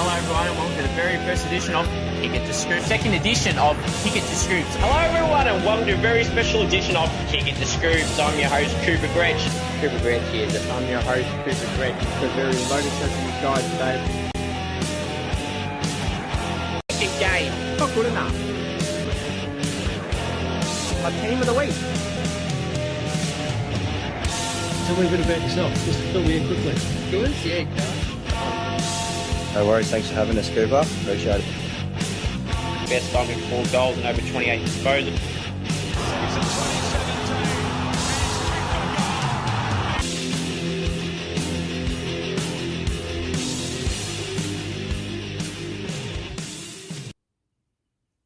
Hello everyone and welcome to the very first edition of Kick It to Scoops, second edition of Kick It to Scoops. Hello everyone and welcome to a very special edition of Kick It to Scoops. I'm your host Cooper Gretsch. Cooper Gretsch here. I'm your host Cooper Gretsch. We're very loaded up with you guys today. Second game. Not good enough. My team of the week. Tell me a bit about yourself. Just fill me in quickly. Good? Yeah, guys. No worries, thanks for having us, Cooper. Appreciate it. Best time in 4 goals and over 28 disposals.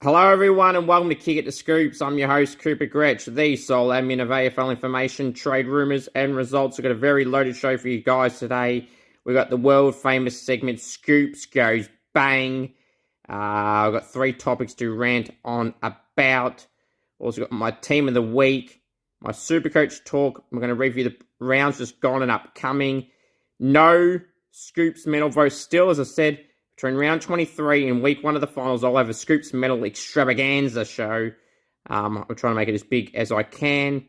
Hello, everyone, and welcome to Kick It to Scoops. I'm your host, Cooper Gretsch, the sole admin of AFL information, trade rumours, and results. We've got a very loaded show for you guys today. We've got the world-famous segment, Scoops Goes Bang. I've got 3 topics to rant on about. Also got my team of the week, my Supercoach talk. We're going to review the rounds just gone and upcoming. No Scoops medal vote still, as I said, between round 23 and week 1 of the finals. I'll have a Scoops medal extravaganza show. I'm trying to make it as big as I can.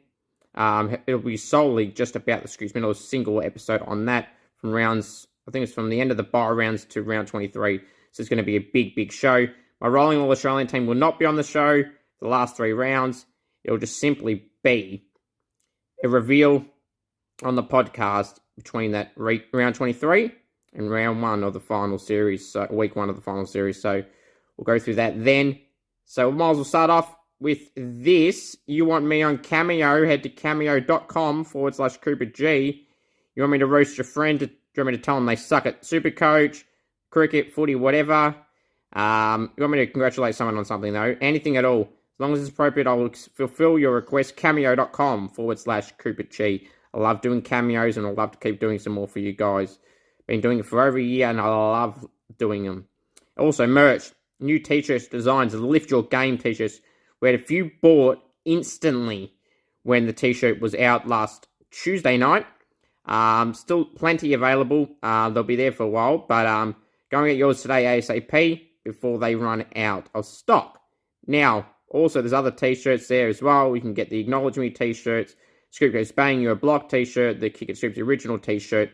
It'll be solely just about the Scoops medal, a single episode on that. Rounds, I think it's from the end of the bye rounds to round 23, so it's going to be a big show. My rolling all Australian team will not be on the show the last 3 rounds. It'll just simply be a reveal on the podcast between that round 23 and round 1 of the final series, so week 1 of the final series, so we'll go through that then. So we might as well start off with this. You want me on Cameo, head to cameo.com/Cooper G. You want me to roast your friend? Do you want me to tell them they suck at Supercoach, cricket, footy, whatever? You want me to congratulate someone on something, though? Anything at all. As long as it's appropriate, I will fulfill your request. Cameo.com/Cooper G. I love doing cameos, and I love to keep doing some more for you guys. Been doing it for over a year, and I love doing them. Also, merch. New t-shirts, designs, lift your game t-shirts. We had a few bought instantly when the t-shirt was out last Tuesday night. Still plenty available. They'll be there for a while, but go and get yours today ASAP before they run out of stock. Now, also there's other t-shirts there as well. You can get the Acknowledge Me t-shirts, Scoop Goes Bang, You're a Block t-shirt, the Kick It Scoops original t-shirt.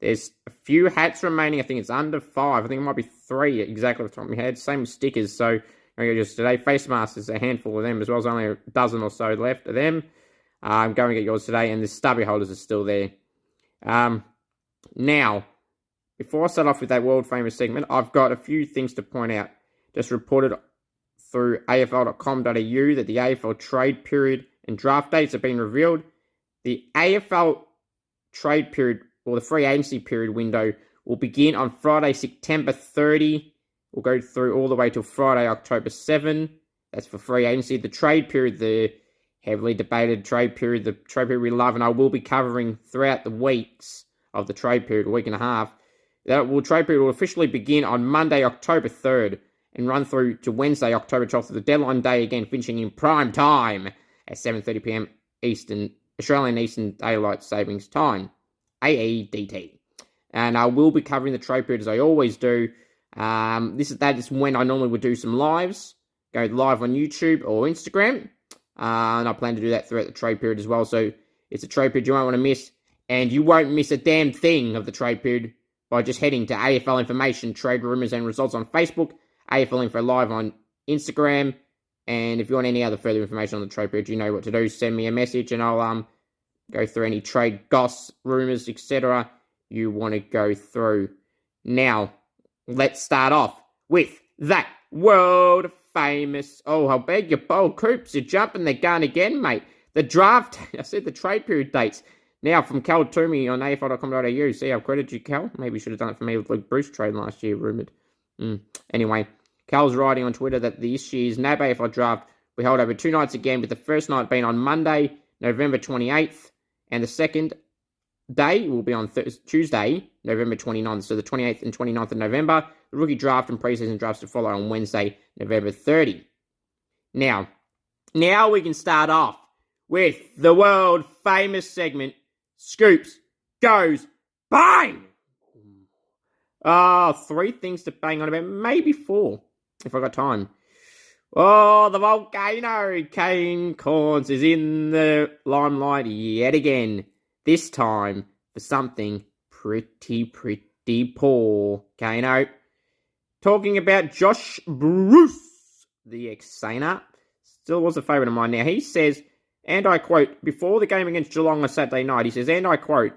There's a few hats remaining. I think it's under 5. I think it might be 3 exactly off the top of my head. Same with stickers. So just today. Face masks, there's a handful of them as well. There's only a dozen or so left of them. Go and get yours today, and the stubby holders are still there. Now, before I start off with that world-famous segment, I've got a few things to point out. Just reported through afl.com.au that the AFL trade period and draft dates have been revealed. The AFL trade period, or the free agency period window, will begin on Friday, September 30. We'll go through all the way till Friday, October 7. That's for free agency. The trade period, the heavily debated trade period, the trade period we love, and I will be covering throughout the weeks of the trade period, a week and a half. Trade period will officially begin on Monday, October 3rd, and run through to Wednesday, October 12th, the deadline day again, finishing in prime time at 7:30 p.m. Australian Eastern Daylight Savings Time, AEDT. And I will be covering the trade period as I always do. That is when I normally would do some lives, go live on YouTube or Instagram. And I plan to do that throughout the trade period as well. So it's a trade period you won't want to miss. And you won't miss a damn thing of the trade period by just heading to AFL Information, Trade Rumours and Results on Facebook, AFL Info Live on Instagram. And if you want any other further information on the trade period, you know what to do. Send me a message and I'll go through any trade goss, rumours, etc. you want to go through. Now, let's start off with that world famous. Oh, I'll beg your bold Coops, you're jumping the gun again, mate. The draft, I said the trade period dates. Now, from Cal Toomey on afl.com.au. See, I've credited you, Cal. Maybe you should have done it for me with Luke Bruce trade last year, rumoured. Anyway, Cal's writing on Twitter that this year's NAB AFL draft we held over 2 nights again, with the first night being on Monday, November 28th, and the second day will be on Tuesday, November 29th. So the 28th and 29th of November, the rookie draft and preseason drafts to follow on Wednesday, November 30. Now we can start off with the world famous segment, Scoops Goes Bang! Three things to bang on about. Maybe four, if I got time. Oh, the volcano. Kane Cornes is in the limelight yet again. This time for something pretty poor. Kano. Talking about Josh Bruce, the ex-Sainer. Still was a favourite of mine. Now, he says, and I quote, before the game against Geelong on Saturday night, he says, and I quote,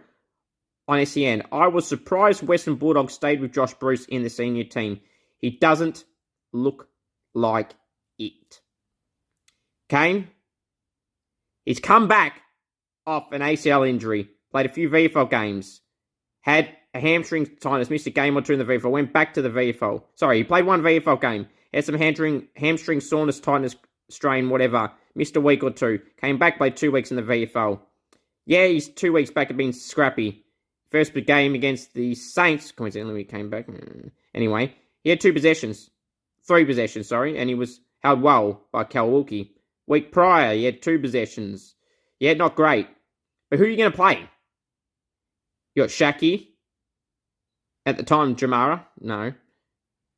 on SEN, I was surprised Western Bulldogs stayed with Josh Bruce in the senior team. He doesn't look like it. Kane, he's come back off an ACL injury, played a few VFL games, had a hamstring tightness, missed a game or two in the VFL, went back to the VFL. Sorry, he played one VFL game, had some hamstring soreness, tightness, strain, whatever, missed a week or two, came back, played 2 weeks in the VFL. Yeah, he's 2 weeks back, had been scrappy. First game against the Saints, coincidentally, he came back. Anyway, he had three possessions, and he was held well by Kal Wilkie. Week prior, he had two possessions. Yeah, not great. But who are you going to play? You got Shaki. At the time, Jamara. No.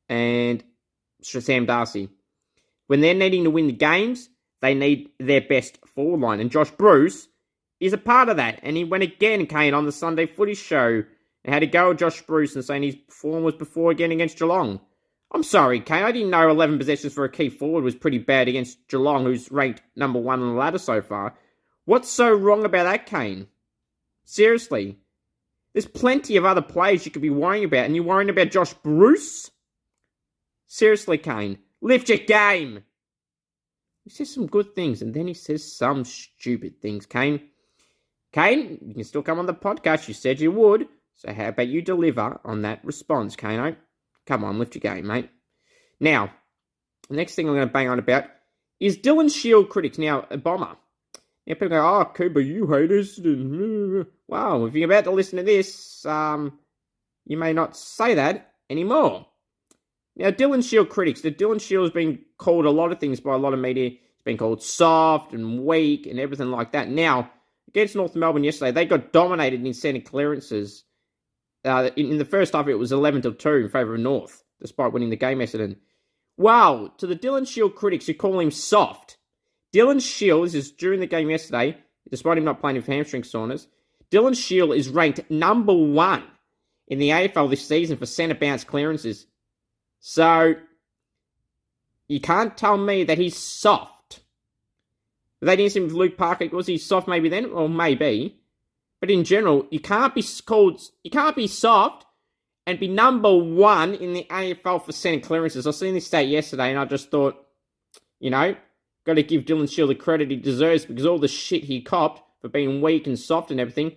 And Sam Darcy. When they're needing to win the games, they need their best forward line. And Josh Bruce is a part of that. And he went again, Kane, on the Sunday Footy Show. And had a go at Josh Bruce and saying his form was before again against Geelong. I'm sorry, Kane. I didn't know 11 possessions for a key forward was pretty bad against Geelong, who's ranked number one on the ladder so far. What's so wrong about that, Kane? Seriously. There's plenty of other players you could be worrying about, and you're worrying about Josh Bruce? Seriously, Kane. Lift your game! He says some good things, and then he says some stupid things, Kane. Kane, you can still come on the podcast. You said you would. So how about you deliver on that response, Kano? Come on, lift your game, mate. Now, the next thing I'm going to bang on about is Dylan Shiel critics. Now, a bomber. Yeah, people go, oh, Cooper, you hate us. Well, if you're about to listen to this, you may not say that anymore. Now, Dylan Shiel critics. The Dylan Shiel has been called a lot of things by a lot of media. It's been called soft and weak and everything like that. Now, against North Melbourne yesterday, they got dominated in centre clearances. In the first half, it was 11-2 in favour of North, despite winning the game, Essendon. Wow, to the Dylan Shiel critics who call him soft. Dylan Shiel, this is during the game yesterday, despite him not playing with hamstring soreness, Dylan Shiel is ranked number one in the AFL this season for centre bounce clearances. So, you can't tell me that he's soft. They didn't see him with Luke Parker. Was he soft maybe then? Or maybe. But in general, you can't be soft and be number one in the AFL for centre clearances. I seen this stat yesterday and I just thought, got to give Dylan Shiel the credit he deserves because all the shit he copped for being weak and soft and everything.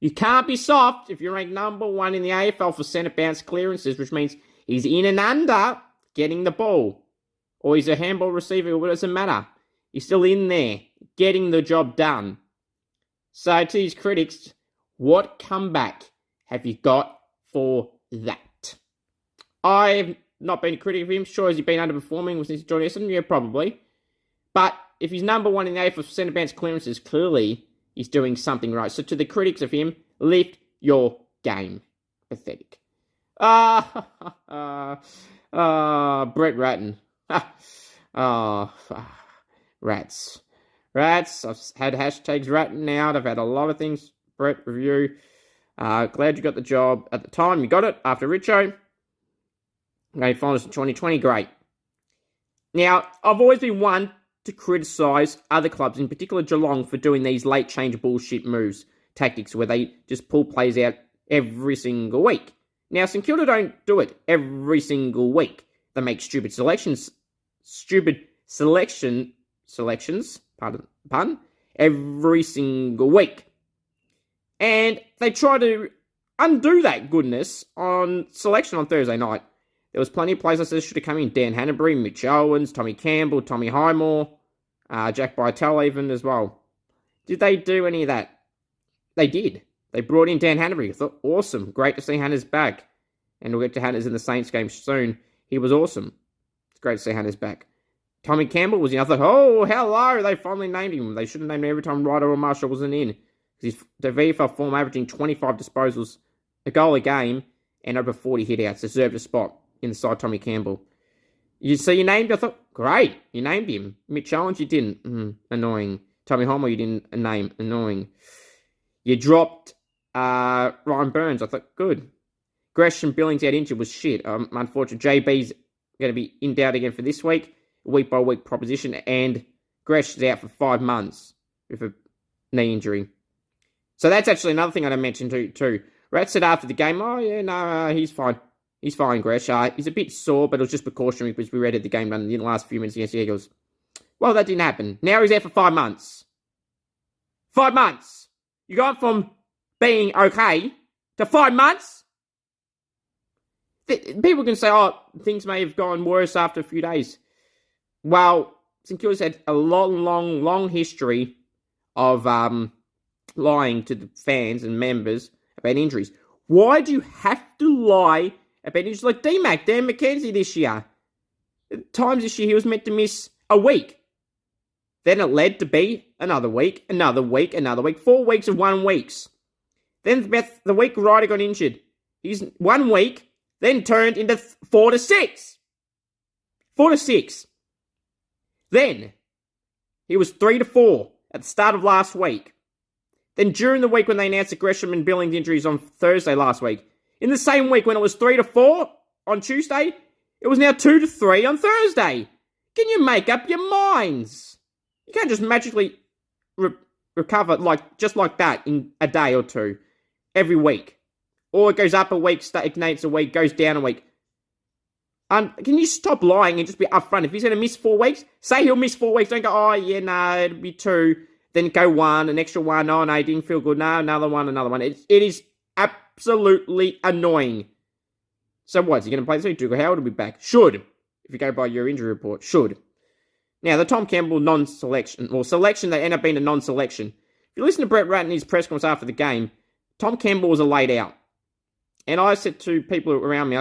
You can't be soft if you're ranked number one in the AFL for centre bounce clearances, which means he's in and under getting the ball. Or he's a handball receiver, it doesn't matter. He's still in there getting the job done. So to these critics, what comeback have you got for that? I've not been a critic of him. Sure, has he been underperforming since he joined Essendon? Yeah, probably. But if he's number one in the AFL for centre bounce clearances, clearly he's doing something right. So to the critics of him, lift your game. Pathetic. Brett Ratten. Rats. Rats. I've had hashtags Ratten out. I've had a lot of things. Brett review. Glad you got the job at the time. You got it after Richo. Okay, finals in 2020. Great. Now, I've always been one to criticise other clubs, in particular Geelong, for doing these late change bullshit moves, tactics, where they just pull plays out every single week. Now, St Kilda don't do it every single week. They make stupid selections, pardon the pun, every single week. And they try to undo that goodness on selection on Thursday night. There was plenty of players I said should have come in. Dan Hannebery, Mitch Owens, Tommy Campbell, Tommy Highmore, Jack Bytel even as well. Did they do any of that? They did. They brought in Dan Hannebery. I thought, awesome. Great to see Hannes back. And we'll get to Hannes in the Saints game soon. He was awesome. It's great to see Hannes back. Tommy Campbell was in. I thought, oh, hello. They finally named him. They should have named him every time Ryder or Marshall wasn't in. Because his VFL form averaging 25 disposals, a goal a game, and over 40 hitouts, deserved a spot inside Tommy Campbell. I thought, great, you named him. Mitch Owens, you didn't. Annoying. Tommy Holmel, you didn't name. Annoying. You dropped Ryan Burns. I thought, good. Gresh and Billings out injured was shit. Unfortunate. JB's going to be in doubt again for this week. Week-by-week proposition. And Gresh is out for 5 months with a knee injury. So that's actually another thing I didn't mention too. Rat said after the game, he's fine. He's fine, Gresh. He's a bit sore, but it was just precautionary because we read at the game in the last few minutes against the Eagles. Well, that didn't happen. Now he's out for 5 months. 5 months! You gone from being okay to 5 months? People can say, things may have gone worse after a few days. Well, St Kilda's had a long, long, long history of lying to the fans and members about injuries. Why do you have to lie about injuries? Like D-Mac, Dan McKenzie this year. At times this year he was meant to miss a week. Then it led to be another week. 4 weeks of 1 week. Then the week Ryder got injured. He's 1 week, then turned into 4 to 6. 4 to 6. Then he was 3 to 4 at the start of last week. Then during the week when they announced the Gresham and Billings injuries on Thursday last week. In the same week when it was 3 to 4 on Tuesday, it was now 2 to 3 on Thursday. Can you make up your minds? You can't just magically recover like that in a day or two every week. Or it goes up a week, stagnates a week, goes down a week. Can you stop lying and just be upfront? If he's going to miss 4 weeks, say he'll miss 4 weeks. Don't go, it'll be 2. Then go 1, an extra 1. It didn't feel good. No, another one. It is absolutely annoying. So what, is he going to play this week? Dougal Howard will be back. Should, if you go by your injury report. Should. Now, the Tom Campbell non-selection, or selection, they end up being a non-selection. If you listen to Brett Ratten in his press conference after the game, Tom Campbell was a laid out. And I said to people around me,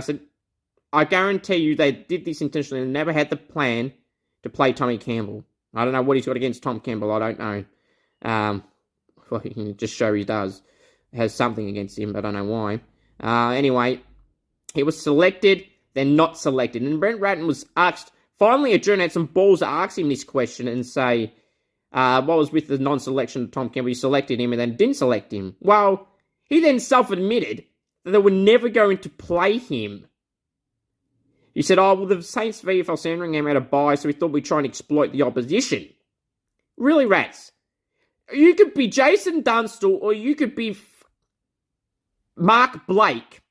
I guarantee you they did this intentionally and never had the plan to play Tommy Campbell. I don't know what he's got against Tom Campbell. I don't know. Well, you can just show he does. Has something against him, but I don't know why. Anyway, he was selected, then not selected. And Brent Ratten was asked, finally a journalist had some balls to ask him this question and say, what was with the non-selection of Tom Campbell? You selected him and then didn't select him. Well, he then self-admitted that they were never going to play him. He said, the Saints VFL Sandringham had a bye, so we thought we'd try and exploit the opposition. Really, Rats? You could be Jason Dunstall, or you could be Mark Blake.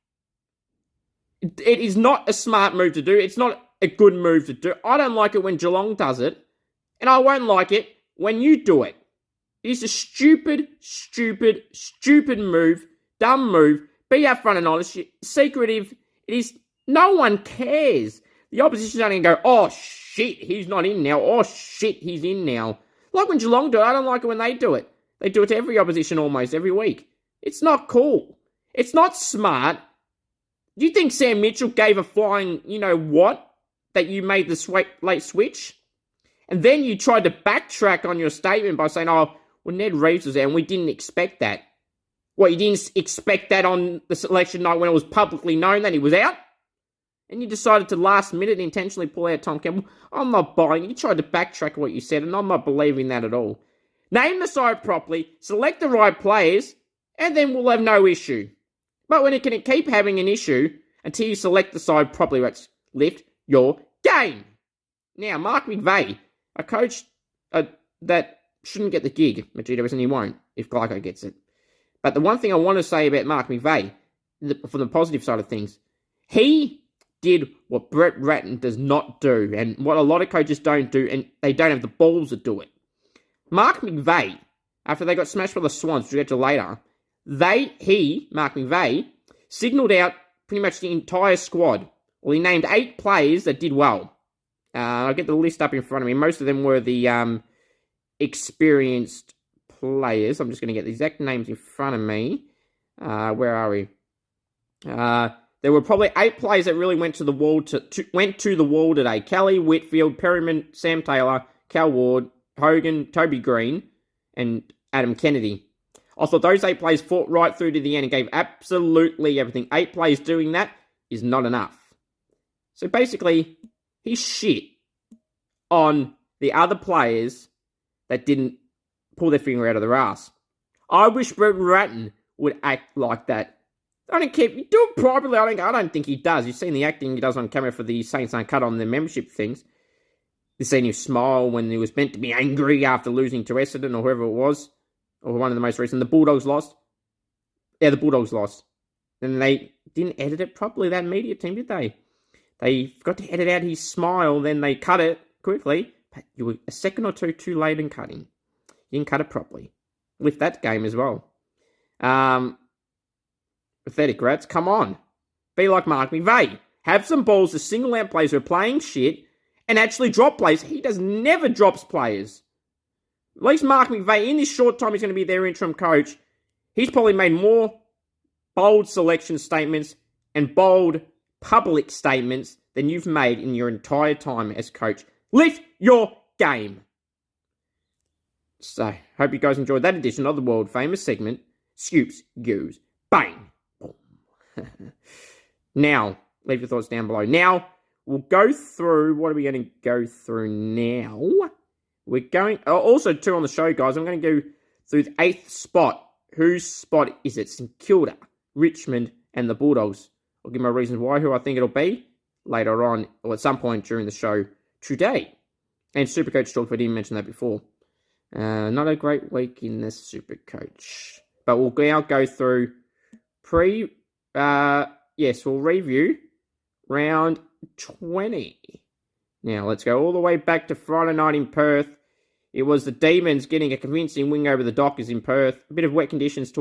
It is not a smart move to do. It's not a good move to do. I don't like it when Geelong does it, and I won't like it when you do it. It's a stupid, stupid, stupid move, dumb move. Be upfront and honest. Secretive. It is... No one cares. The opposition don't even go, he's not in now. He's in now. Like when Geelong do it, I don't like it when they do it. They do it to every opposition almost every week. It's not cool. It's not smart. Do you think Sam Mitchell gave a flying, that you made the late switch? And then you tried to backtrack on your statement by saying, Ned Reeves was there and we didn't expect that. What, you didn't expect that on the selection night when it was publicly known that he was out? And you decided to last minute intentionally pull out Tom Campbell. I'm not buying. You tried to backtrack what you said, and I'm not believing that at all. Name the side properly, select the right players, and then we'll have no issue. But when it can keep having an issue until you select the side properly, let's lift your game. Now, Mark McVeigh, a coach that shouldn't get the gig at GWS, and he won't if Glyco gets it. But the one thing I want to say about Mark McVeigh, from the positive side of things, he did what Brett Ratten does not do and what a lot of coaches don't do, and they don't have the balls to do it. Mark McVeigh, after they got smashed by the Swans, which we'll get to later, Mark McVeigh, signalled out pretty much the entire squad. Well, he named 8 players that did well. I'll get the list up in front of me. Most of them were the experienced players. I'm just going to get the exact names in front of me. Where are we? There were probably 8 players that really went to the wall today. Kelly, Whitfield, Perryman, Sam Taylor, Cal Ward, Hogan, Toby Green, and Adam Kennedy. I thought those 8 plays fought right through to the end and gave absolutely everything. 8 plays doing that is not enough. So basically, he's shit on the other players that didn't pull their finger out of their ass. I wish Brett Ratten would act like that. I don't care. You do it privately. I don't think he does. You've seen the acting he does on Cameo for the Saints Uncut on the membership things. You've seen him smile when he was meant to be angry after losing to Essendon or whoever it was. Or one of the most recent. The Bulldogs lost. Yeah, the Bulldogs lost. And they didn't edit it properly, that media team, did they? They forgot to edit out his smile. Then they cut it quickly. But you were a second or two too late in cutting. You didn't cut it properly. With that game as well. Pathetic rats. Come on. Be like Mark McVeigh. Have some balls to single out players who are playing shit and actually drop players. He does never drops players. At least Mark McVeigh, in this short time, he's going to be their interim coach. He's probably made more bold selection statements and bold public statements than you've made in your entire time as coach. Lift your game. So, hope you guys enjoyed that edition of the world-famous segment, Scoops Goes Bang. Now, leave your thoughts down below. Now, we'll go through... What are we going to go through now? We're going... Oh, also, too, on the show, guys, I'm going to go through the 8th spot. Whose spot is it? St Kilda, Richmond, and the Bulldogs. I'll give my reasons why, who I think it'll be later on, or at some point during the show today. And Supercoach talk, if I didn't mention that before. Not a great week in the Supercoach. But we'll now go through we'll review round 20. Now, let's go all the way back to Friday night in Perth. It was the Demons getting a convincing win over the Dockers in Perth. A bit of wet conditions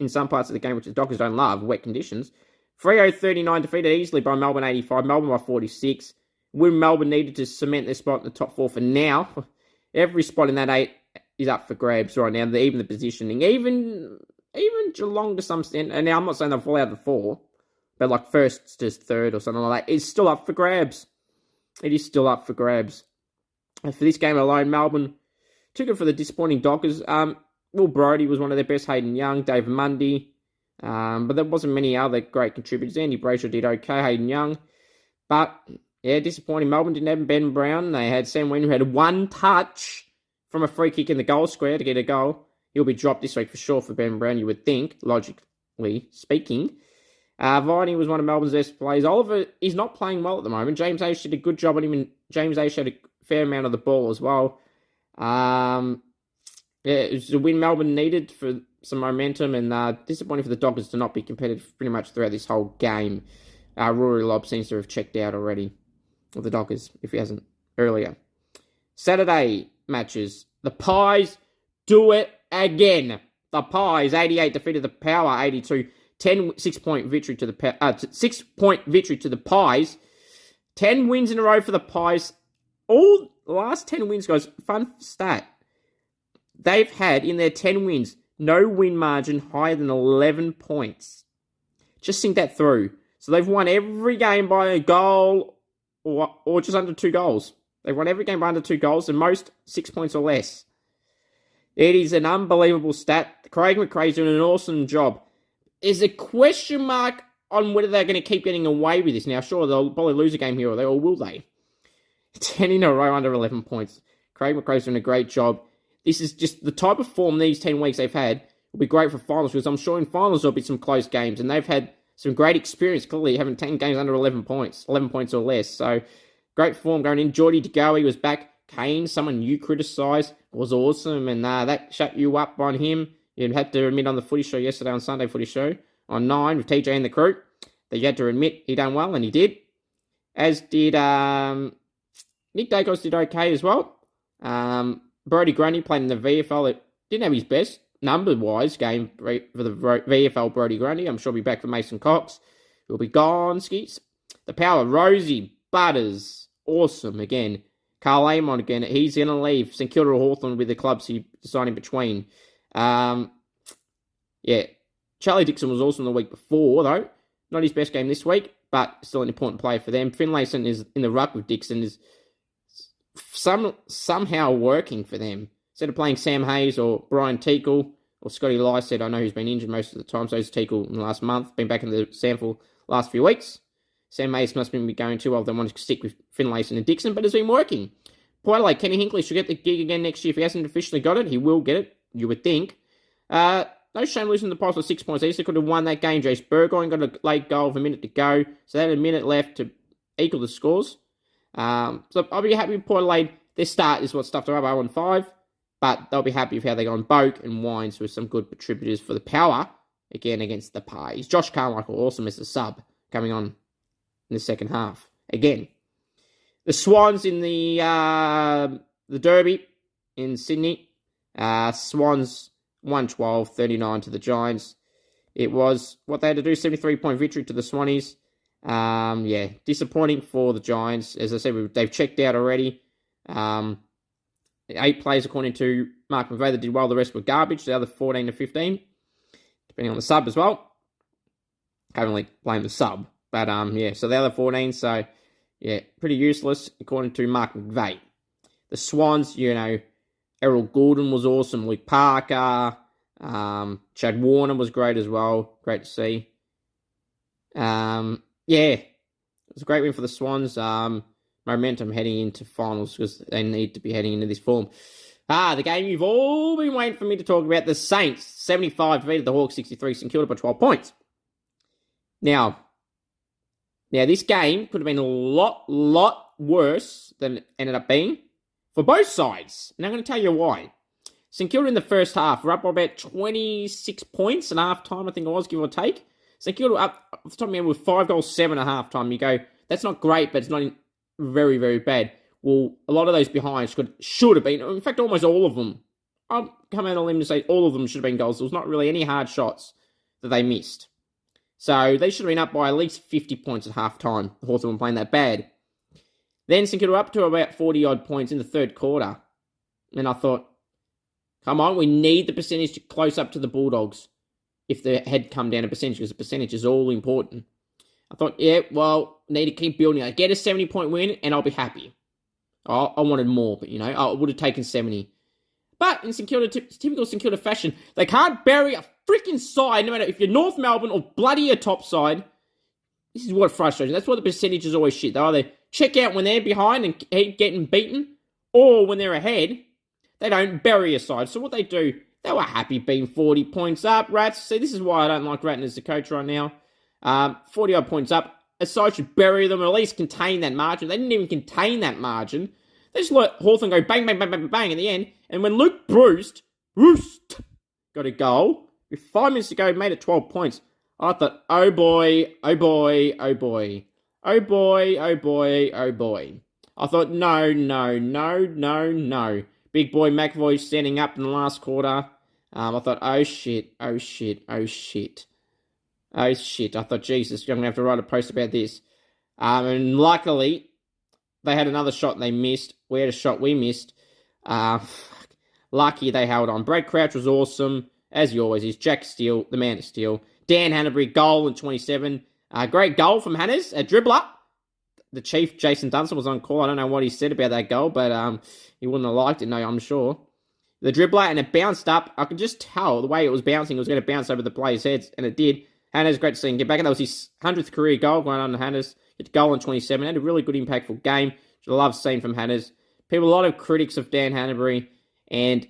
in some parts of the game, which the Dockers don't love, wet conditions. Freo 39 defeated easily by Melbourne 85, Melbourne by 46. When Melbourne needed to cement their spot in the top 4 for now. Every spot in that 8 is up for grabs right now, even the positioning. Even Geelong to some extent, and now I'm not saying they'll fall out of the 4, but like first to 3rd or something like that, it's still up for grabs. It is still up for grabs. And for this game alone, Melbourne took it for the disappointing Dockers. Will Brodie was one of their best, Hayden Young, Dave Mundy, but there wasn't many other great contributors. Andy Brayshaw did okay, Hayden Young, but yeah, disappointing. Melbourne didn't have Ben Brown. They had Sam Wien, who had one touch from a free kick in the goal square to get a goal. He'll be dropped this week for sure for Ben Brown, you would think, logically speaking. Viney was one of Melbourne's best players. Oliver is not playing well at the moment. James H did a good job on him, and James H had a fair amount of the ball as well. It was a win Melbourne needed for some momentum, and disappointing for the Dockers to not be competitive pretty much throughout this whole game. Rory Lobb seems to have checked out already with the Dockers, if he hasn't earlier. Saturday matches. The Pies do it again. The Pies 88 defeated the Power 82. 6-point victory to the 6-point victory to the Pies. 10 wins in a row for the Pies. All last 10 wins, guys. Fun stat: they've had in their 10 wins no win margin higher than 11 points. Just think that through. So they've won every game by a goal or just under 2 goals. They've won every game by under 2 goals, and most 6 points or less. It is an unbelievable stat. Craig McRae's doing an awesome job. There's a question mark on whether they're going to keep getting away with this. Now, sure, they'll probably lose a game here, or will they? 10 in a row under 11 points. Craig McRae's doing a great job. This is just the type of form these 10 weeks they've had will be great for finals, because I'm sure in finals there'll be some close games, and they've had some great experience, clearly, having 10 games under 11 points or less. So, great form going in. Jordy Degoe was back. Kane, someone you criticised, was awesome, and that shut you up on him. You had to admit on the footy show yesterday, on Sunday footy show, on 9 with TJ and the crew, that you had to admit he done well, and he did. As did Nick Dacos did okay as well. Brodie Grundy played in the VFL. It didn't have his best number-wise game for the VFL Brodie Grundy. I'm sure he'll be back for Mason Cox. He'll be gone, skis. The Power, Rozee, Butters, awesome again. Carl Amon again. He's going to leave. St Kilda or Hawthorn with the clubs he decided in between. Charlie Dixon was awesome the week before, though. Not his best game this week, but still an important player for them. Finlayson is in the ruck with Dixon, is somehow working for them. Instead of playing Sam Hayes or Brian Teakle Well, Scotty Lye said, I know he's been injured most of the time, so is Teakle in the last month. Been back in the sample last few weeks. Sam Hayes must be going too well. They want to stick with Finlayson and Dixon, but it's been working. Point like Kenny Hinkley should get the gig again next year. If he hasn't officially got it, he will get it, you would think. No shame losing the price of 6 points. Easter could have won that game. Jace Burgoyne got a late goal with a minute to go, so they had a minute left to equal the scores. So I'll be happy with Port Adelaide. Their start is what stuffed them up 0-5, but they'll be happy with how they go on Boak and Wines with some good contributors for the power, again against the Pies. Josh Carmichael awesome as a sub coming on in the second half. Again, the Swans in the Derby in Sydney. Swans 112-39 to the Giants. It was what they had to do, 73-point victory to the Swannies. Disappointing for the Giants. As I said, they've checked out already. 8 plays according to Mark McVeigh that did well. The rest were garbage. The other 14 to 15, depending on the sub as well. Can't really blame the sub. But, so the other 14, so, yeah, pretty useless according to Mark McVeigh. The Swans, Errol Goulden was awesome. Luke Parker, Chad Warner was great as well. Great to see. It was a great win for the Swans. Momentum heading into finals because they need to be heading into this form. The game you've all been waiting for me to talk about, the Saints, 75 defeated the Hawks, 63, St Kilda by 12 points. Now this game could have been a lot worse than it ended up being for both sides. And I'm going to tell you why. St Kilda in the first half were up by about 26 points at half time, I think it was, give or take. St Kilda up off the top of my head with 5.7 at half time. You go, that's not great, but it's not very, very bad. Well, a lot of those behinds should have been, in fact, almost all of them. I'll come out on a limb to say all of them should have been goals. There was not really any hard shots that they missed. So they should have been up by at least 50 points at half time. The Hawthorn weren't playing that bad. Then St Kilda up to about 40-odd points in the third quarter. And I thought, come on, we need the percentage to close up to the Bulldogs. If they had come down a percentage, because the percentage is all important. I thought, need to keep building. I get a 70-point win, and I'll be happy. I wanted more, but, I would have taken 70. But in St Kilda, typical St Kilda fashion, they can't bury a freaking side, no matter if you're North Melbourne or bloody a top side. This is what frustrates me. That's why the percentage is always shit. They either check out when they're behind and keep getting beaten, or when they're ahead, they don't bury a side. So what they do... They were happy being 40 points up, Rats. See, this is why I don't like Ratten as the coach right now. 40-odd points up. A side should bury them or at least contain that margin. They didn't even contain that margin. They just let Hawthorn go bang, bang, bang, bang, bang at the end. And when Luke Bruce got a goal, with 5 minutes to go, made it 12 points. I thought, oh, boy. I thought, no. Big boy McAvoy standing up in the last quarter. I thought, oh, shit. I thought, Jesus, I'm going to have to write a post about this. And luckily, they had another shot they missed. We had a shot we missed. Lucky they held on. Brad Crouch was awesome, as he always is. Jack Steele, the man of steel. Dan Hannebery, goal in 27. Great goal from Hannes, a dribbler. The Chief, Jason Dunstall, was on call. I don't know what he said about that goal, but he wouldn't have liked it, no, I'm sure. The dribbler, and it bounced up. I could just tell the way it was bouncing, it was going to bounce over the players' heads, and it did. Hannes, great to see him get back, and that was his 100th career goal going on to Hannes. Hit the goal in 27. Had a really good, impactful game. Which I love seeing from Hannes. People, a lot of critics of Dan Hannebery, and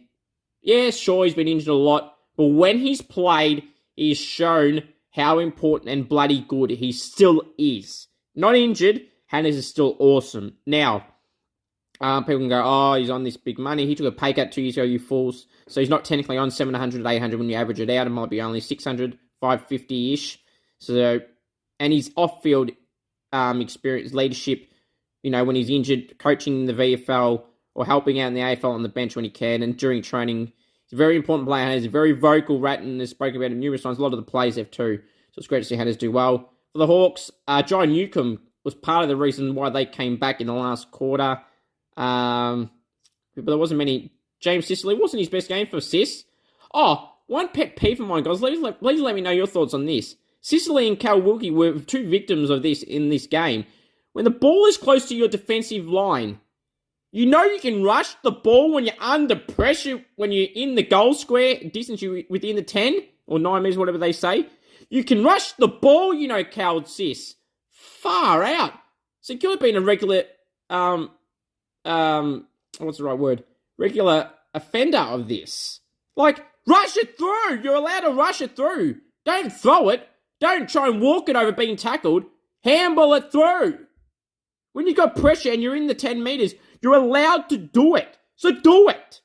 yeah, sure, he's been injured a lot, but when he's played, he's shown how important and bloody good he still is. Not injured, Hannes is still awesome. Now, people can go, oh, he's on this big money. He took a pay cut 2 years ago, you fools. So he's not technically on 700, 800 when you average it out. It might be only 600, 550-ish. So, and his off-field experience, leadership, when he's injured, coaching in the VFL or helping out in the AFL on the bench when he can and during training. He's a very important player. Hannes is very vocal. Ratten has spoken about him numerous times. A lot of the players have too. So it's great to see Hannes do well. For the Hawks, John Newcombe was part of the reason why they came back in the last quarter. But there wasn't many. James Sicily wasn't his best game for assists. Oh, one pet peeve of mine, guys. Please let me know your thoughts on this. Sicily and Kal Wilkie were two victims of this in this game. When the ball is close to your defensive line, You know you can rush the ball when you're under pressure, when you're in the goal square, distance you within the 10 or 9 metres, whatever they say. You can rush the ball, you know, Cal Sis. Far out. So could have been a regular, what's the right word? Regular offender of this. Like, rush it through. You're allowed to rush it through. Don't throw it. Don't try and walk it over being tackled. Handball it through. When you've got pressure and you're in the 10 metres, you're allowed to do it. So do it.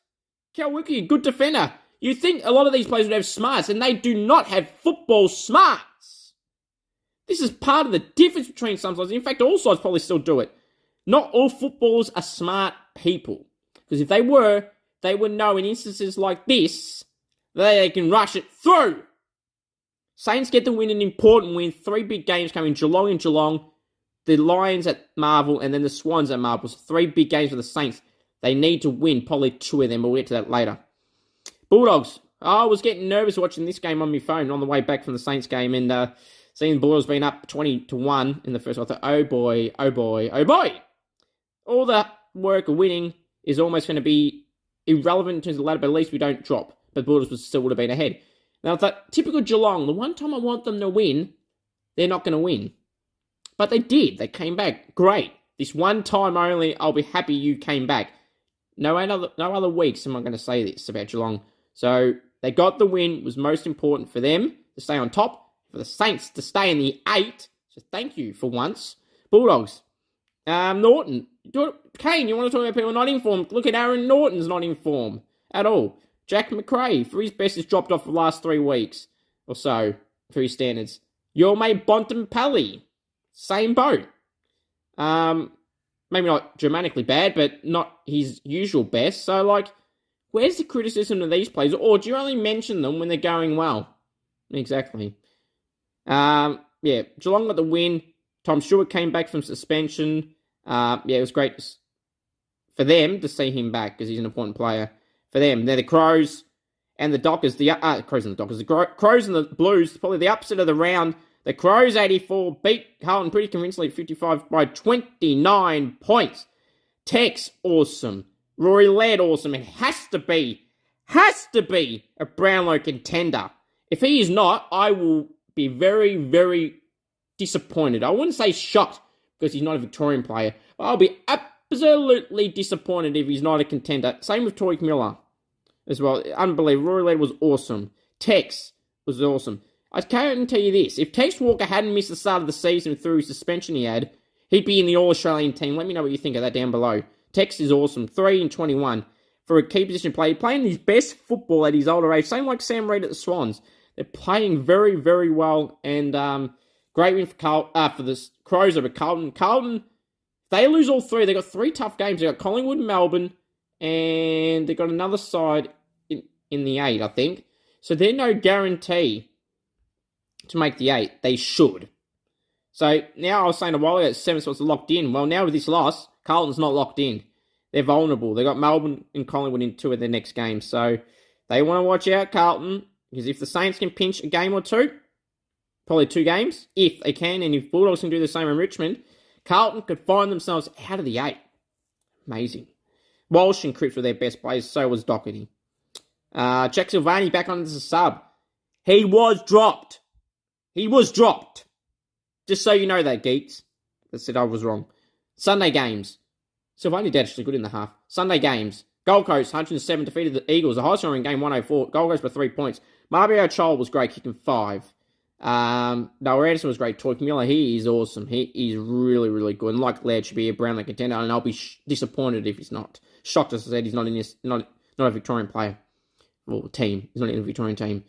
Kal Wilkie, good defender. You think a lot of these players would have smarts, and they do not have football smarts. This is part of the difference between some sides. In fact, all sides probably still do it. Not all footballers are smart people. Because if they were, they would know in instances like this that they can rush it through. Saints get the win, an important win. 3 big games coming, Geelong and Geelong. The Lions at Marvel and then the Swans at Marvel. So 3 big games for the Saints. They need to win probably 2 of them, but we'll get to that later. Bulldogs. I was getting nervous watching this game on my phone on the way back from the Saints game and seeing the Bulldogs being up 20-1 in the first. I thought, oh boy, oh boy, oh boy. All the work of winning is almost going to be irrelevant in terms of the ladder, but at least we don't drop. But Bulldogs still would have been ahead. Now I thought, typical Geelong. The one time I want them to win, they're not going to win. But they did. They came back. Great. This one time only, I'll be happy you came back. No other weeks am I going to say this about Geelong. So they got the win. It was most important for them to stay on top. For the Saints to stay in the 8. So thank you for once. Bulldogs. Norton. Kane, you want to talk about people not informed? Look at Aaron Norton's not informed at all. Jack McRae, for his best, has dropped off for the last 3 weeks or so for his standards. Your mate Bontempelli. Same boat. Maybe not dramatically bad, but not his usual best. So, like, where's the criticism of these players? Or do you only mention them when they're going well? Exactly. Yeah, Geelong got the win. Tom Stewart came back from suspension. It was great for them to see him back because he's an important player for them. They're the Crows and the Dockers. The Crows and the Blues, probably the upset of the round. The Crows, 84, beat Carlton pretty convincingly, 55 by 29 points. Tex, awesome. Rory Laird, awesome. It has to be a Brownlow contender. If he is not, I will be very, very disappointed. I wouldn't say shocked because he's not a Victorian player. I'll be absolutely disappointed if he's not a contender. Same with Touk Miller as well. Unbelievable. Rory Laird was awesome. Tex was awesome. I can't tell you this. If Tex Walker hadn't missed the start of the season through his suspension he had, he'd be in the All-Australian team. Let me know what you think of that down below. Tex is awesome. 3-21 for a key position player. Playing his best football at his older age. Same like Sam Reid at the Swans. They're playing very, very well. And great win for the Crows over Carlton. Carlton, they lose all 3. They've got 3 tough games. They've got Collingwood, Melbourne, and they've got another side in the 8, I think. So they're no guarantee to make the 8, they should. So now I was saying a while ago, 7 spots are locked in. Well, now with this loss, Carlton's not locked in. They're vulnerable. They got Melbourne and Collingwood in 2 of their next games. So they want to watch out, Carlton, because if the Saints can pinch a game or 2, probably 2 games, if they can, and if Bulldogs can do the same in Richmond, Carlton could find themselves out of the 8. Amazing. Walsh and Cripps were their best players. So was Docherty. Jack Silvani back on as a sub. He was dropped. Just so you know that, geeks. That said I was wrong. Sunday games. Silvani did actually good in the half. Sunday games. Gold Coast, 107, defeated the Eagles. The highest scorer in game 104. Gold Coast by 3 points. Mario Chol was great, kicking 5. Noah Anderson was great. Touk Miller, he is awesome. He is really, really good. And like Laird, should be a Brownlow contender. And I'll be disappointed if he's not. Shocked, as I said, he's not in this. Not a Victorian player. Or team. He's not in a Victorian team.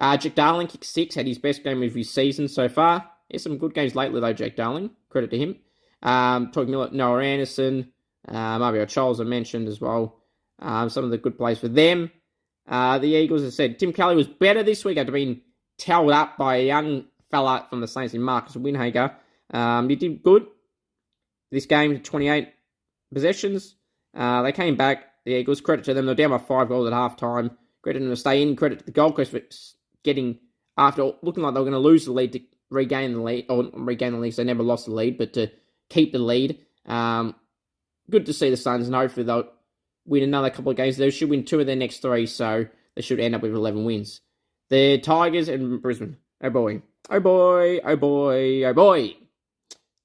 Jack Darling kicked 6, had his best game of his season so far. There's some good games lately, though, Jack Darling. Credit to him. Touk Miller, Noah Anderson, Mario Charles, I mentioned as well. Some of the good plays for them. The Eagles, as I said, Tim Kelly was better this week after being towed up by a young fella from the Saints in Marcus Winhager. He did good. This game, 28 possessions. They came back, the Eagles. Credit to them. They're down by 5 goals at halftime. Credit to them to stay in. Credit to the Gold Coast for getting, after looking like they were going to lose the lead, to regain the lead, so they never lost the lead, but to keep the lead. good to see the Suns, and hopefully they'll win another couple of games. They should win 2 of their next 3, so they should end up with 11 wins. The Tigers and Brisbane. Oh, boy. Oh, boy. Oh, boy. Oh, boy.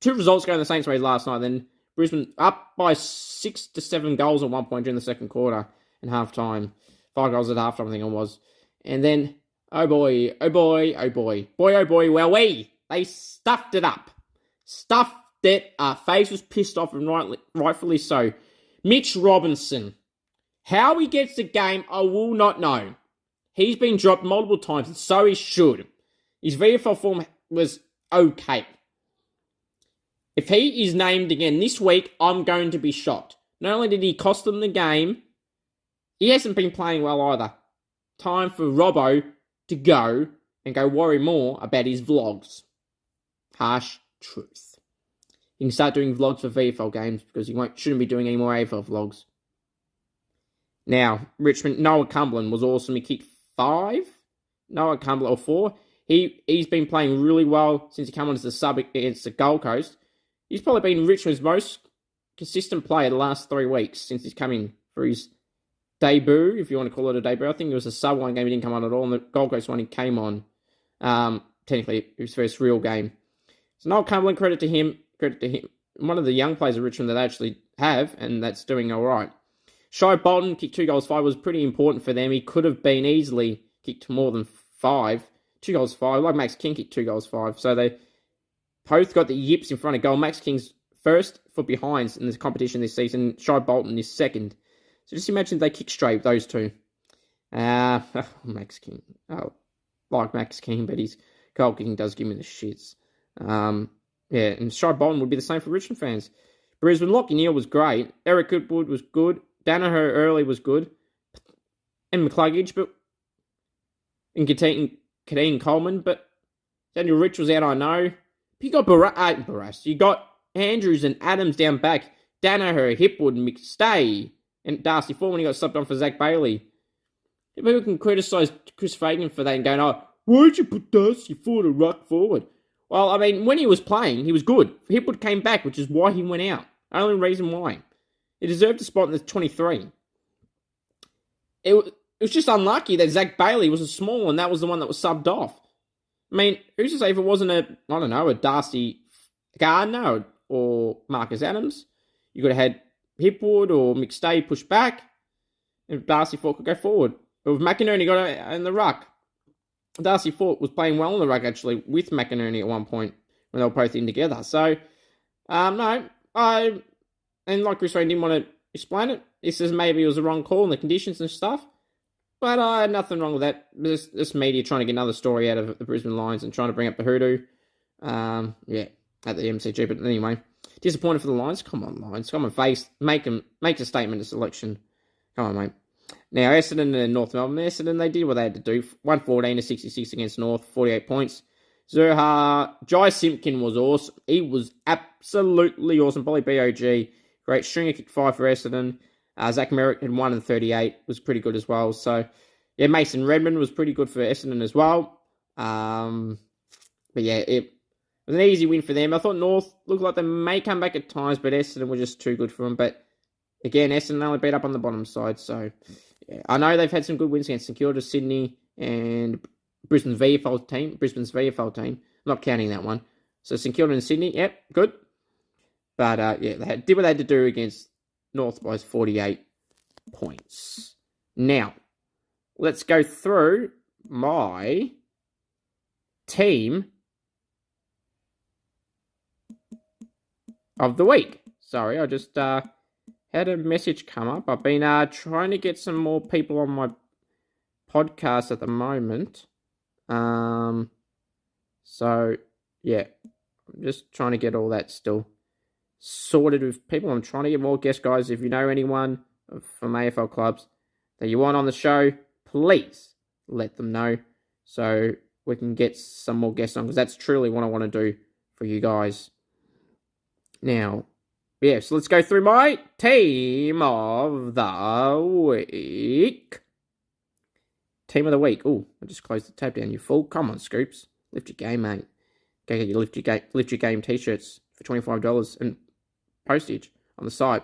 2 results going the Saints' way last night. Then Brisbane up by 6 to 7 goals at one point during the second quarter and half-time. 5 goals at half-time, I think it was. And then, oh, boy. Oh, boy. Oh, boy. Boy, oh, boy. Well, we. They stuffed it up. Stuffed it up. FaZe was pissed off, and rightfully so. Mitch Robinson. How he gets the game, I will not know. He's been dropped multiple times, and so he should. His VFL form was okay. If he is named again this week, I'm going to be shocked. Not only did he cost them the game, he hasn't been playing well either. Time for Robbo to go and go worry more about his vlogs. Harsh truth. You can start doing vlogs for VFL games because you shouldn't be doing any more AFL vlogs. Now, Richmond, Noah Cumberland was awesome. He kicked 5. Noah Cumberland, or 4. He's been playing really well since he came on as the sub against the Gold Coast. He's probably been Richmond's most consistent player the last 3 weeks since he's come in for his debut, if you want to call it a debut. I think it was a sub one game he didn't come on at all, and the Gold Coast one he came on, technically, his first real game. So Noah Cumberland, credit to him. One of the young players of Richmond that they actually have, and that's doing all right. Shai Bolton kicked 2 goals 5 was pretty important for them. He could have been easily kicked more than 5. 2 goals 5. Like Max King kicked 2 goals 5. So they both got the yips in front of goal. Max King's first for behinds in this competition this season. Shai Bolton is second. So just imagine they kick straight, those 2. Max King. Oh, like Max King, but his goal kicking does give me the shits. Yeah, and Shai Bolton would be the same for Richmond fans. Brisbane, Lachie Neale was great. Eric Goodwood was good. Danaher early was good. And McCluggage, and Kadeen Coleman, but Daniel Rich was out, I know. You got Barras. You got Andrews and Adams down back. Danaher, Hipwood, McStay, and Darcy Foreman. He got subbed on for Zach Bailey. People can criticise Chris Fagan for that and going, oh, why'd you put Darcy Ford and Ruck forward? Well, I mean, when he was playing, he was good. Hipwood came back, which is why he went out. Only reason why. He deserved a spot in the 23. It was just unlucky that Zach Bailey was a small, and that was the one that was subbed off. I mean, who's to say if it wasn't a Darcy Gardner or Marcus Adams? You could have had Hipwood or McStay push back, and Darcy Fort could go forward. But with McInerney got out in the ruck. Darcy Fort was playing well in the ruck, actually, with McInerney at one point when they were both in together. So, And like Chris Rain didn't want to explain it. He says maybe it was the wrong call and the conditions and stuff. But nothing wrong with that. This media trying to get another story out of the Brisbane Lions and trying to bring up the hoodoo. At the MCG. But anyway, disappointed for the Lions. Come on, Lions. Come on, FaZe. Make a statement of selection. Come on, mate. Now, Essendon and North Melbourne. Essendon, they did what they had to do. 114 to 66 against North. 48 points. Zerha. Jai Simpkin was awesome. He was absolutely awesome. Probably BOG. Great. Stringer kicked 5 for Essendon. Zach Merrick had 1 and 38. Was pretty good as well. So, yeah, Mason Redmond was pretty good for Essendon as well. It was an easy win for them. I thought North looked like they may come back at times, but Essendon were just too good for them. But, again, Essendon only beat up on the bottom side. So, yeah. I know they've had some good wins against St Kilda, Sydney, and Brisbane's VFL team. I'm not counting that one. So, St Kilda and Sydney. Yep, good. But, they did what they had to do against North by 48 points. Now, let's go through my team of the week. Sorry, I just had a message come up. I've been trying to get some more people on my podcast at the moment. I'm just trying to get all that still sorted with people. I'm trying to get more guests, guys. If you know anyone from AFL clubs that you want on the show, please let them know so we can get some more guests on, because that's truly what I want to do for you guys. Now, so let's go through my team of the week. Team of the week. Oh, I just closed the tab down, you fool. Come on, Scoops. Lift your game, mate. Go get your Lift Your Game t-shirts for $25 and postage on the site.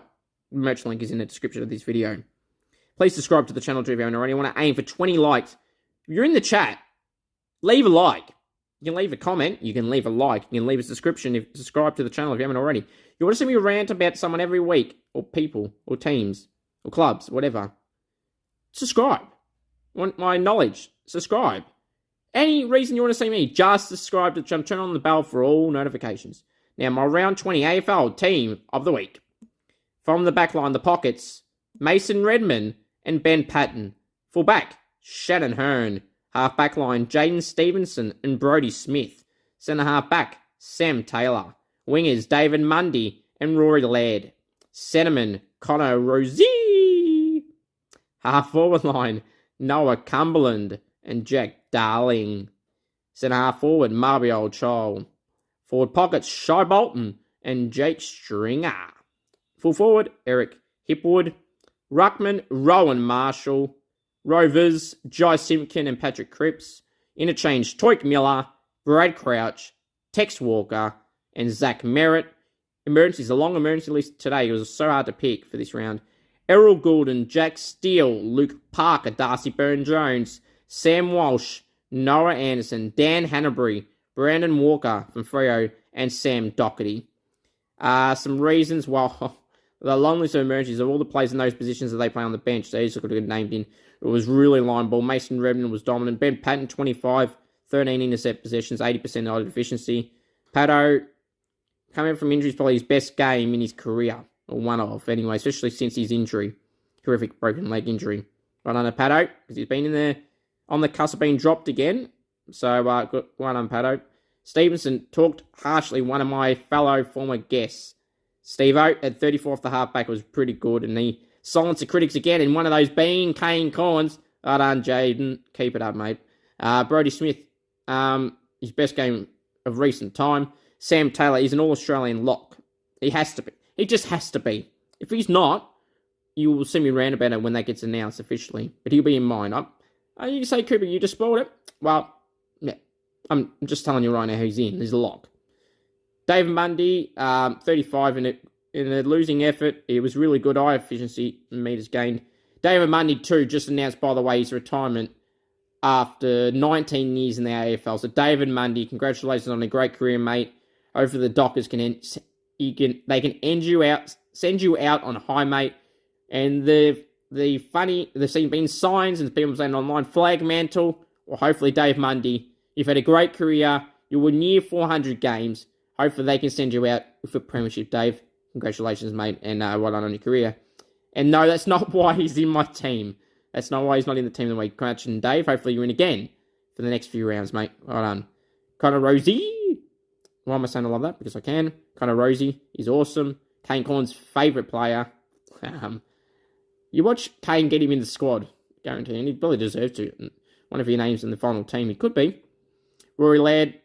merch link is in the description of this video. Please subscribe to the channel if you haven't already. I want to aim for 20 likes. If you're in the chat, leave a like. You can leave a comment. You can leave a like. You can leave a subscription. If subscribe to the channel if you haven't already. You want to see me rant about someone every week, or people, or teams, or clubs, whatever. Subscribe. You want my knowledge? Subscribe. Any reason you want to see me, just subscribe to the channel. Turn on the bell for all notifications. Now, my round 20 AFL team of the week. From the backline, the Pockets, Mason Redman and Ben Patton. Fullback, Shannon Hearn. Half back line, Jaden Stevenson and Brodie Smith. Centre half back, Sam Taylor. Wingers, David Mundy and Rory Laird. Centreman, Connor Rozee. Half forward line, Noah Cumberland and Jack Darling. Centre half forward, Marby Old Child. Forward pockets, Shai Bolton and Jake Stringer. Full forward, Eric Hipwood. Ruckman, Rowan Marshall. Rovers, Jai Simpkin and Patrick Cripps. Interchange, Touk Miller, Brad Crouch, Tex Walker, and Zach Merritt. Emergencies, a long emergency list today. It was so hard to pick for this round. Errol Goulden, Jack Steele, Luke Parker, Darcy Byrne-Jones, Sam Walsh, Noah Anderson, Dan Hannebery, Brandon Walker from Freo, and Sam Docherty. Some reasons, well, the long list of emergencies of all the players in those positions that they play on the bench. They just could have named in. It was really line ball. Mason Redmond was dominant. Ben Patton, 25, 13 intercept possessions, 80% odd efficiency. Paddo, coming from injury, is probably his best game in his career, or one of, anyway, especially since his injury. Horrific broken leg injury. Right under Paddo, because he's been in there on the cusp of being dropped again. So, good one on Paddo. Stevenson talked harshly, one of my fellow former guests. Steve-O, at 34 off the halfback, was pretty good, and he silenced the critics again, and one of those being Kane Cornes. Well done, Jaden. Keep it up, mate. Brodie Smith, his best game of recent time. Sam Taylor, he's an All-Australian lock. He has to be. He just has to be. If he's not, you will see me rant about it when that gets announced officially, but he'll be in mine. You say, Cooper, you just spoiled it. Well, yeah, I'm just telling you right now he's in. He's a lock. David Mundy, 35 in a losing effort. It was really good eye efficiency and metres gained. David Mundy, too, just announced, by the way, his retirement after 19 years in the AFL. So, David Mundy, congratulations on a great career, mate. Hopefully the Dockers can end you out, send you out on high, mate. And there's been signs and people saying online, flag mantle. Well, hopefully, Dave Mundy, you've had a great career. You were near 400 games. Hopefully they can send you out for premiership, Dave. Congratulations, mate, and well done on your career. And no, that's not why he's in my team. That's not why he's not in the team the way Crouch and Dave. Hopefully you're in again for the next few rounds, mate. Well done. Connor Rozee. Why am I saying I love that? Because I can. Connor Rozee is awesome. Kane Cornes' favourite player. You watch Kane get him in the squad, guaranteed, and he probably deserves to. One of your names in the final team, he could be. Rory Laird.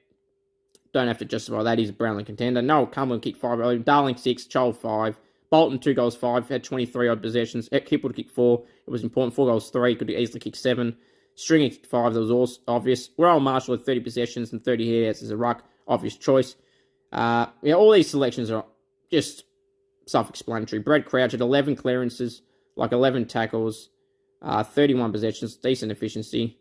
Don't have to justify that. He's a Brownlee contender. Noah Cumberland kicked 5. Darling 6. Chol 5. Bolton 2 goals 5. Had 23 odd possessions. Hipwood kicked 4. It was important. 4 goals 3. Could easily kick 7. Stringer kicked 5. That was all obvious. Royal Marshall had 30 possessions and 30 headouts as a ruck. Obvious choice. Yeah, all these selections are just self-explanatory. Brad Crouch had 11 clearances, like 11 tackles, 31 possessions, decent efficiency.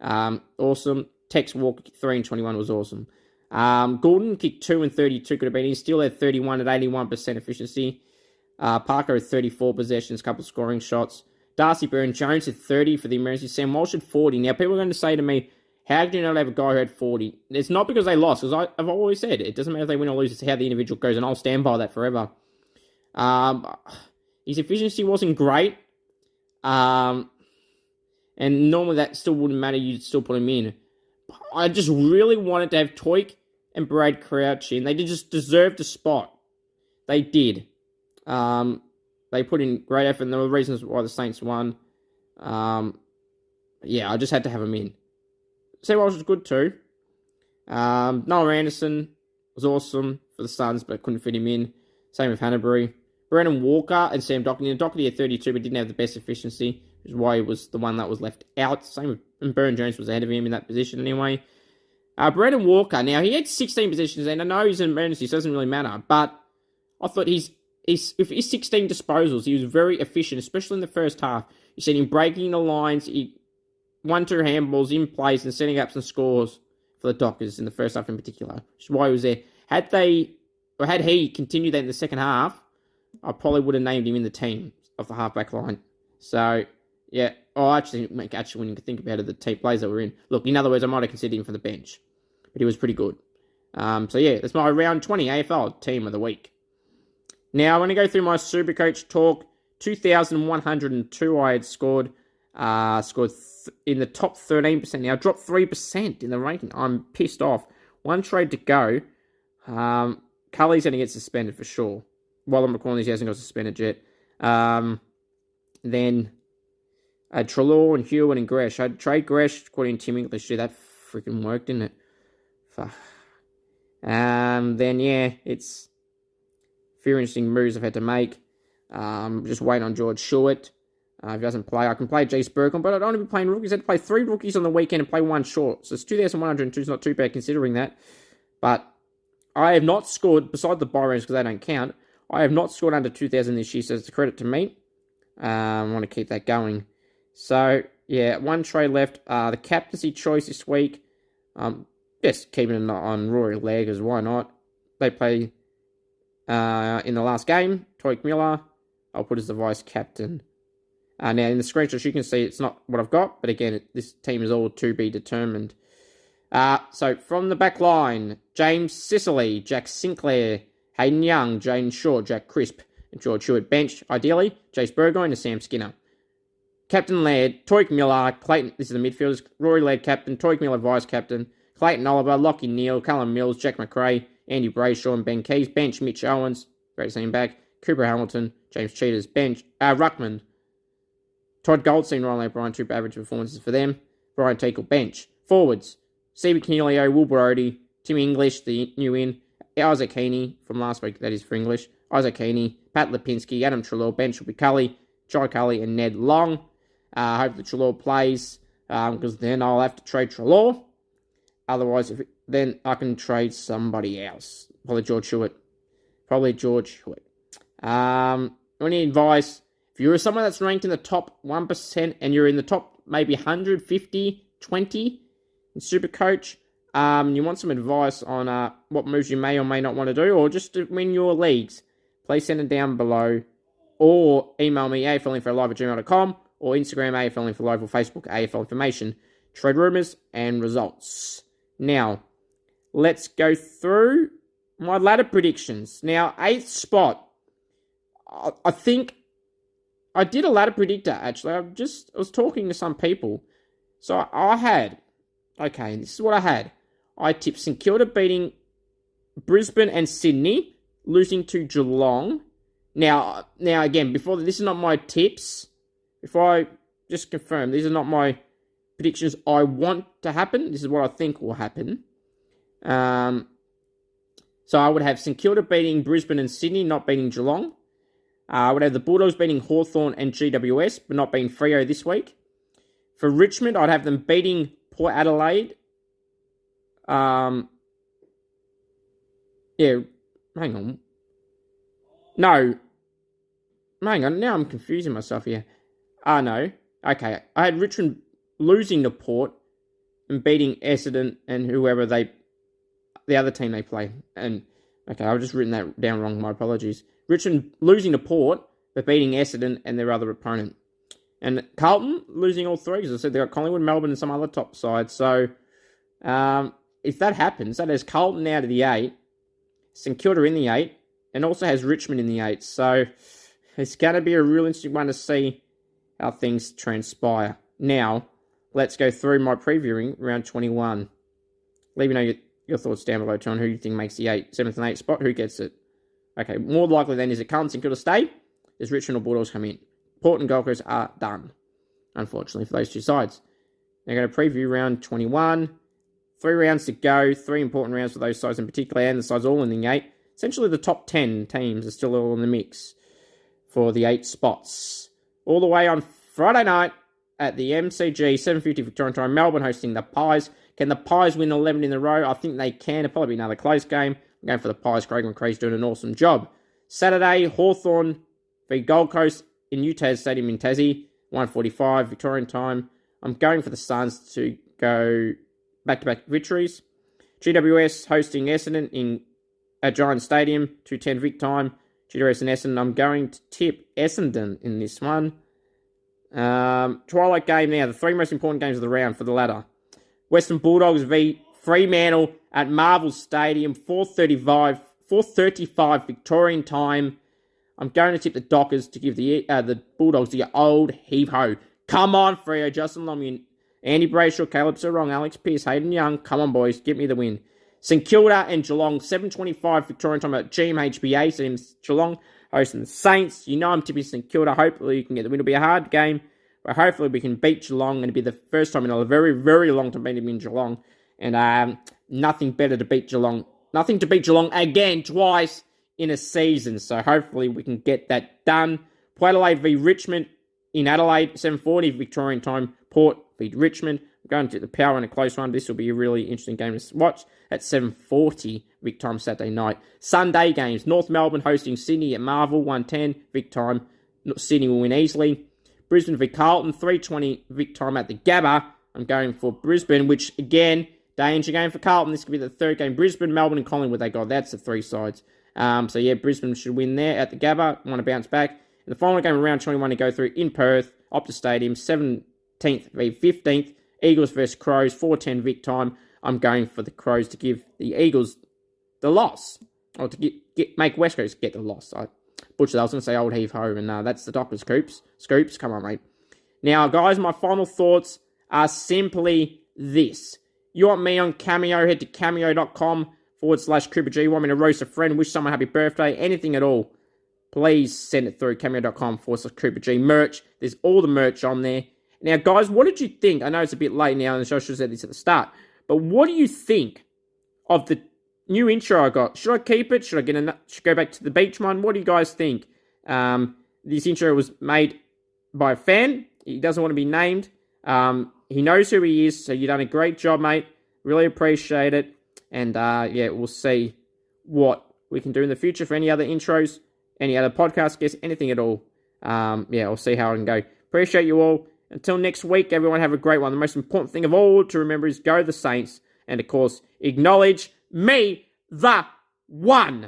Awesome. Tex Walker 3 and 21 was awesome. Gordon kicked 2 and 32 could have been in. Still had 31 at 81% efficiency. Parker had 34 possessions, couple scoring shots. Darcy Byrne-Jones had 30 for the emergency. Sam Walsh had 40. Now, people are going to say to me, how do you not have a guy who had 40? It's not because they lost, because I've always said, it doesn't matter if they win or lose, it's how the individual goes, and I'll stand by that forever. His efficiency wasn't great. And normally that still wouldn't matter. You'd still put him in. I just really wanted to have Touk and Brad Crouch in. They just deserved a spot. They did. They put in great effort, and there were reasons why the Saints won. Yeah, I just had to have them in. Sam Walsh was good too. Noah Anderson was awesome for the Suns, but couldn't fit him in. Same with Hannebery. Brandon Walker and Sam Docherty. Docherty had 32, but didn't have the best efficiency, which is why he was the one that was left out. Same with Byrne-Jones was ahead of him in that position anyway. Brandon Walker, now he had 16 positions, and I know he's an emergency, so it doesn't really matter, but I thought his with his 16 disposals, he was very efficient, especially in the first half. You seen him breaking the lines, he won two handballs in place and setting up some scores for the Dockers in the first half in particular, which is why he was there. Had he continued that in the second half, I probably would have named him in the team of the halfback line. So, yeah. Oh, actually, when you think about it, the team plays that we're in. Look, in other words, I might have considered him for the bench, but he was pretty good. So, yeah, that's my round 20 AFL team of the week. Now, I'm going to go through my Supercoach talk. 2,102 I had scored. In the top 13%. Now, I dropped 3% in the ranking. I'm pissed off. One trade to go. Cully's going to get suspended for sure. While I'm recording this, he hasn't got suspended yet. Then Treloar and Hewitt and Gretsch. I'd trade Gretsch, according to Tim English. Dude, that freaking worked, didn't it? Fuck. It's a few interesting moves I've had to make. Just wait on George Schuett. If he doesn't play, I can play Jace Burkham, but I don't want to be playing rookies. I had to play three rookies on the weekend and play one short. So it's 2,102. It's not too bad considering that. But I have not scored, beside the bye rounds because they don't count, I have not scored under 2,000 this year, so it's a credit to me. I want to keep that going. So, yeah, one trade left. The captaincy choice this week. Just keeping an eye on Rory Laird, because why not? They play in the last game. Touk Miller, I'll put as the vice captain. Now, in the screenshots, you can see it's not what I've got, but again, this team is all to be determined. So, from the back line, James Sicily, Jack Sinclair, Hayden Young, Jane Shaw, Jack Crisp, and George Hewitt. Bench, ideally, Jace Burgoyne and Sam Skinner. Captain Laird, Touk Miller, Clayton, this is the midfielders, Rory Laird captain, Touk Miller vice-captain, Clayton Oliver, Lachie Neal, Cullen Mills, Jack McRae, Andy Brayshaw and Ben Keys. Bench, Mitch Owens, great seeing back, Cooper Hamilton, James Cheetahs. Bench, Ruckman, Todd Goldstein, Ryan O'Brien, two average performances for them. Brian Teakle. Bench. Forwards, CB Canelio, Will Brodie, Tim English, the new in, Isaac Heaney from last week, that is for English, Isaac Heaney, Pat Lipinski, Adam Treloar. Bench will be Cully, Jai Cully and Ned Long. I hope that Treloar plays, because then I'll have to trade Treloar. Otherwise, then I can trade somebody else. Probably George Hewitt. Any advice? If you're someone that's ranked in the top 1% and you're in the top maybe 150, 20 in Supercoach, you want some advice on what moves you may or may not want to do, or just to win your leagues, please send it down below, or email me, aflinfolive@gmail.com, or Instagram, aflinfolive, or Facebook, AFL Information, Trade Rumours, and Results. Now, let's go through my ladder predictions. Now, 8th spot, I think I did a ladder predictor, actually. I was talking to some people, so I had, okay, this is what I had. I tipped St Kilda beating Brisbane and Sydney, losing to Geelong. Now again, before this is not my tips. If I just confirm, these are not my predictions I want to happen. This is what I think will happen. So I would have St Kilda beating Brisbane and Sydney, not beating Geelong. I would have the Bulldogs beating Hawthorn and GWS, but not beating Freo this week. For Richmond, I'd have them beating Port Adelaide. Now I'm confusing myself here. No. Okay, I had Richmond losing to Port and beating Essendon and whoever the other team they play. And, okay, I've just written that down wrong, my apologies. Richmond losing to Port, but beating Essendon and their other opponent. And Carlton losing all three, because I said they've got Collingwood, Melbourne, and some other top sides. So, if that happens, that has Carlton out of the 8, St Kilda in the 8, and also has Richmond in the 8. So, it's going to be a real interesting one to see how things transpire. Now, let's go through my previewing, round 21. Let me know your thoughts down below, John, who you think makes the 7th and 8th spot, who gets it. Okay, more likely then is it Carlton, St Kilda stay, is Richmond or Bulldogs come in. Port and Gold Coast are done, unfortunately, for those two sides. They're going to preview round 21. 3 rounds to go, 3 important rounds for those sides in particular, and the sides all in the 8. Essentially, the top 10 teams are still all in the mix for the 8 spots. All the way on Friday night at the MCG, 7:50 Victorian time, Melbourne hosting the Pies. Can the Pies win 11 in a row? I think they can. It'll probably be another close game. I'm going for the Pies. Craig McRae's doing an awesome job. Saturday, Hawthorn v Gold Coast in New Tas Stadium in Tassie, 1:45 Victorian time. I'm going for the Suns to go back-to-back victories. GWS hosting Essendon in a Giant Stadium, 2:10 Vic time. GWS and Essendon. I'm going to tip Essendon in this one. Twilight game now. The three most important games of the round for the ladder. Western Bulldogs v Fremantle at Marvel Stadium, 4:35 Victorian time. I'm going to tip the Dockers to give the Bulldogs the old heave-ho. Come on, Freo. Justin Longmuir, Andy Brayshaw, Caleb Sarong, Alex Pearce, Hayden Young. Come on, boys. Give me the win. St Kilda and Geelong, 7:25 Victorian time at GMHBA. So Geelong hosting the Saints. You know I'm tipping St Kilda. Hopefully you can get the win. It'll be a hard game, but hopefully we can beat Geelong. And it'll be the first time in a very, very long time beating in Geelong. And nothing better to beat Geelong. Nothing to beat Geelong again, twice in a season. So hopefully we can get that done. Port Adelaide v Richmond in Adelaide, 7:40 Victorian time. Port v Richmond. I'm going to the Power in a close one. This will be a really interesting game to watch at 7:40 Vic time Saturday night. Sunday games. North Melbourne hosting Sydney at Marvel, 1:10 Vic time. Sydney will win easily. Brisbane v Carlton, 3:20 Vic time at the Gabba. I'm going for Brisbane, which again, danger game for Carlton. This could be the third game. Brisbane, Melbourne and Collingwood, they got. That's the three sides. So yeah, Brisbane should win there at the Gabba. Want to bounce back. And the final game around 21 to go through in Perth, Optus Stadium, 17th v 15th. Eagles versus Crows, 4:10 Vic time. I'm going for the Crows to give the Eagles the loss. Or to make West Coast get the loss. I butchered that. I was going to say old heave ho, and that's the Dockers. Scoops, come on, mate. Now, guys, my final thoughts are simply this. You want me on Cameo, head to cameo.com/Cooper G. Want me to roast a friend, wish someone happy birthday, anything at all, please send it through cameo.com/Cooper G. Merch, there's all the merch on there. Now, guys, what did you think? I know it's a bit late now, and I should have said this at the start, but what do you think of the new intro I got? Should I keep it? Should I should go back to the beach one? What do you guys think? This intro was made by a fan. He doesn't want to be named. He knows who he is, so you've done a great job, mate. Really appreciate it. And, yeah, we'll see what we can do in the future for any other intros, any other podcast guests, anything at all. Yeah, we'll see how it can go. Appreciate you all. Until next week, everyone have a great one. The most important thing of all to remember is go the Saints and, of course, acknowledge me, the one.